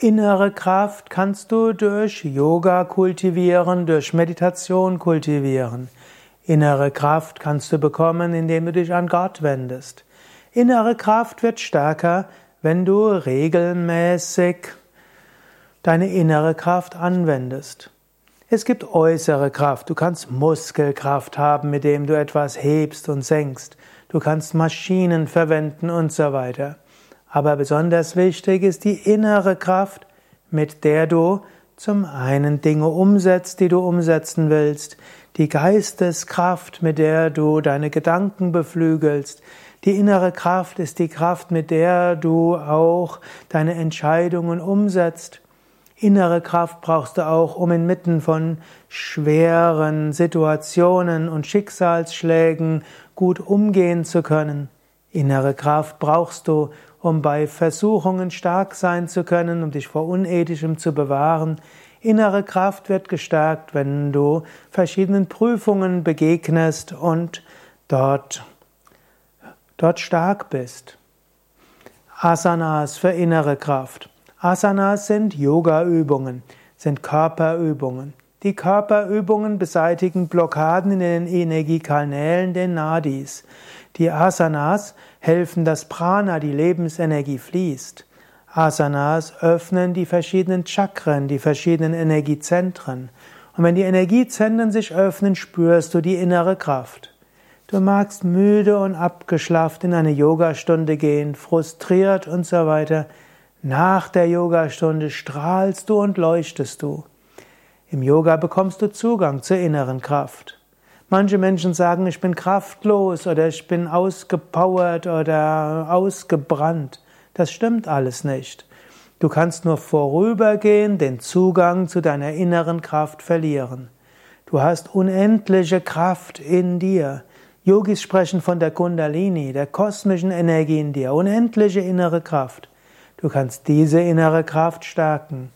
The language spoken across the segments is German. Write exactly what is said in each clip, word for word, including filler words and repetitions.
Innere Kraft kannst du durch Yoga kultivieren, durch Meditation kultivieren. Innere Kraft kannst du bekommen, indem du dich an Gott wendest. Innere Kraft wird stärker, wenn du regelmäßig deine innere Kraft anwendest. Es gibt äußere Kraft. Du kannst Muskelkraft haben, mit dem du etwas hebst und senkst. Du kannst Maschinen verwenden und so weiter. Aber besonders wichtig ist die innere Kraft, mit der du zum einen Dinge umsetzt, die du umsetzen willst, die Geisteskraft, mit der du deine Gedanken beflügelst. Die innere Kraft ist die Kraft, mit der du auch deine Entscheidungen umsetzt. Innere Kraft brauchst du auch, um inmitten von schweren Situationen und Schicksalsschlägen gut umgehen zu können. Innere Kraft brauchst du, um bei Versuchungen stark sein zu können, um dich vor Unethischem zu bewahren. Innere Kraft wird gestärkt, wenn du verschiedenen Prüfungen begegnest und dort, dort stark bist. Asanas für innere Kraft. Asanas sind Yoga-Übungen, sind Körperübungen. Die Körperübungen beseitigen Blockaden in den Energiekanälen, den Nadis. Die Asanas helfen, dass Prana, die Lebensenergie, fließt. Asanas öffnen die verschiedenen Chakren, die verschiedenen Energiezentren. Und wenn die Energiezentren sich öffnen, spürst du die innere Kraft. Du magst müde und abgeschlafft in eine Yogastunde gehen, frustriert und so weiter. Nach der Yogastunde strahlst du und leuchtest du. Im Yoga bekommst du Zugang zur inneren Kraft. Manche Menschen sagen, ich bin kraftlos oder ich bin ausgepowert oder ausgebrannt. Das stimmt alles nicht. Du kannst nur vorübergehend den Zugang zu deiner inneren Kraft verlieren. Du hast unendliche Kraft in dir. Yogis sprechen von der Kundalini, der kosmischen Energie in dir, unendliche innere Kraft. Du kannst diese innere Kraft stärken,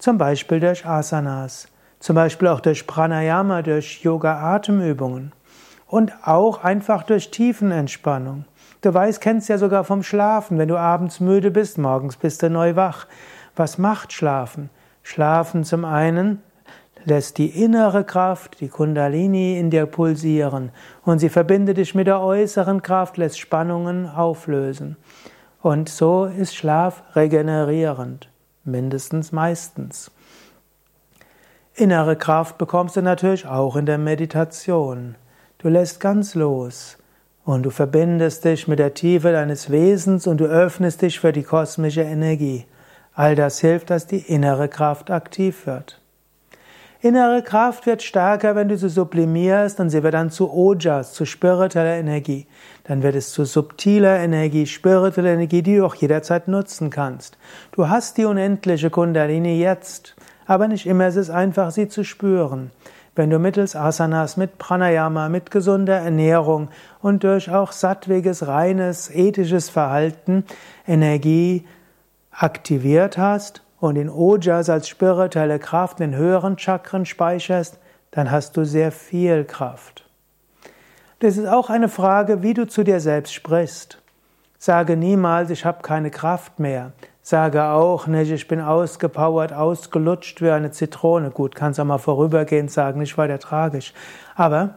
zum Beispiel durch Asanas. Zum Beispiel auch durch Pranayama, durch Yoga-Atemübungen und auch einfach durch Tiefenentspannung. Du weißt, kennst ja sogar vom Schlafen, wenn du abends müde bist, morgens bist du neu wach. Was macht Schlafen? Schlafen zum einen lässt die innere Kraft, die Kundalini, in dir pulsieren und sie verbindet dich mit der äußeren Kraft, lässt Spannungen auflösen. Und so ist Schlaf regenerierend, mindestens meistens. Innere Kraft bekommst du natürlich auch in der Meditation. Du lässt ganz los und du verbindest dich mit der Tiefe deines Wesens und du öffnest dich für die kosmische Energie. All das hilft, dass die innere Kraft aktiv wird. Innere Kraft wird stärker, wenn du sie sublimierst und sie wird dann zu Ojas, zu spiritueller Energie. Dann wird es zu subtiler Energie, spiritueller Energie, die du auch jederzeit nutzen kannst. Du hast die unendliche Kundalini jetzt. Aber nicht immer ist es einfach, sie zu spüren. Wenn du mittels Asanas, mit Pranayama, mit gesunder Ernährung und durch auch sattwiges, reines, ethisches Verhalten Energie aktiviert hast und in Ojas als spirituelle Kraft in höheren Chakren speicherst, dann hast du sehr viel Kraft. Das ist auch eine Frage, wie du zu dir selbst sprichst. Sage niemals, ich habe keine Kraft mehr. Sage auch nicht, ich bin ausgepowert, ausgelutscht wie eine Zitrone. Gut, kannst auch mal vorübergehend sagen, nicht weiter tragisch. Aber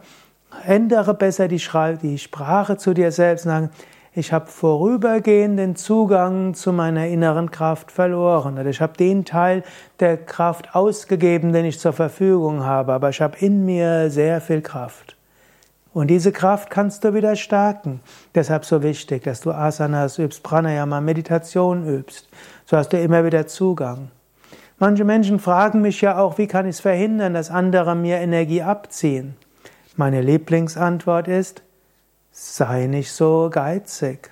ändere besser die, die Sprache zu dir selbst. Sagen, ich habe vorübergehend den Zugang zu meiner inneren Kraft verloren. Oder ich habe den Teil der Kraft ausgegeben, den ich zur Verfügung habe. Aber ich habe in mir sehr viel Kraft. Und diese Kraft kannst du wieder stärken. Deshalb so wichtig, dass du Asanas übst, Pranayama, Meditation übst. So hast du immer wieder Zugang. Manche Menschen fragen mich ja auch, wie kann ich es verhindern, dass andere mir Energie abziehen? Meine Lieblingsantwort ist, sei nicht so geizig.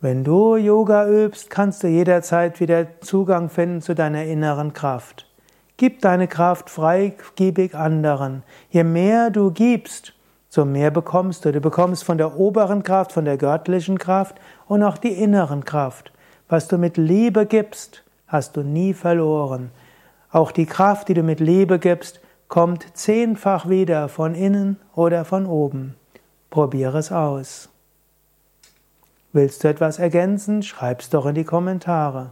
Wenn du Yoga übst, kannst du jederzeit wieder Zugang finden zu deiner inneren Kraft. Gib deine Kraft freigebig anderen. Je mehr du gibst, so mehr bekommst du. Du bekommst von der oberen Kraft, von der göttlichen Kraft und auch die inneren Kraft. Was du mit Liebe gibst, hast du nie verloren. Auch die Kraft, die du mit Liebe gibst, kommt zehnfach wieder von innen oder von oben. Probiere es aus. Willst du etwas ergänzen? Schreib's doch in die Kommentare.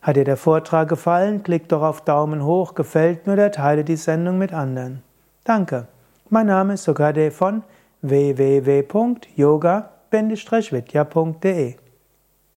Hat dir der Vortrag gefallen? Klick doch auf Daumen hoch, gefällt mir oder teile die Sendung mit anderen. Danke. Mein Name ist Sukadev von w w w punkt yoga Bindestrich vidya punkt de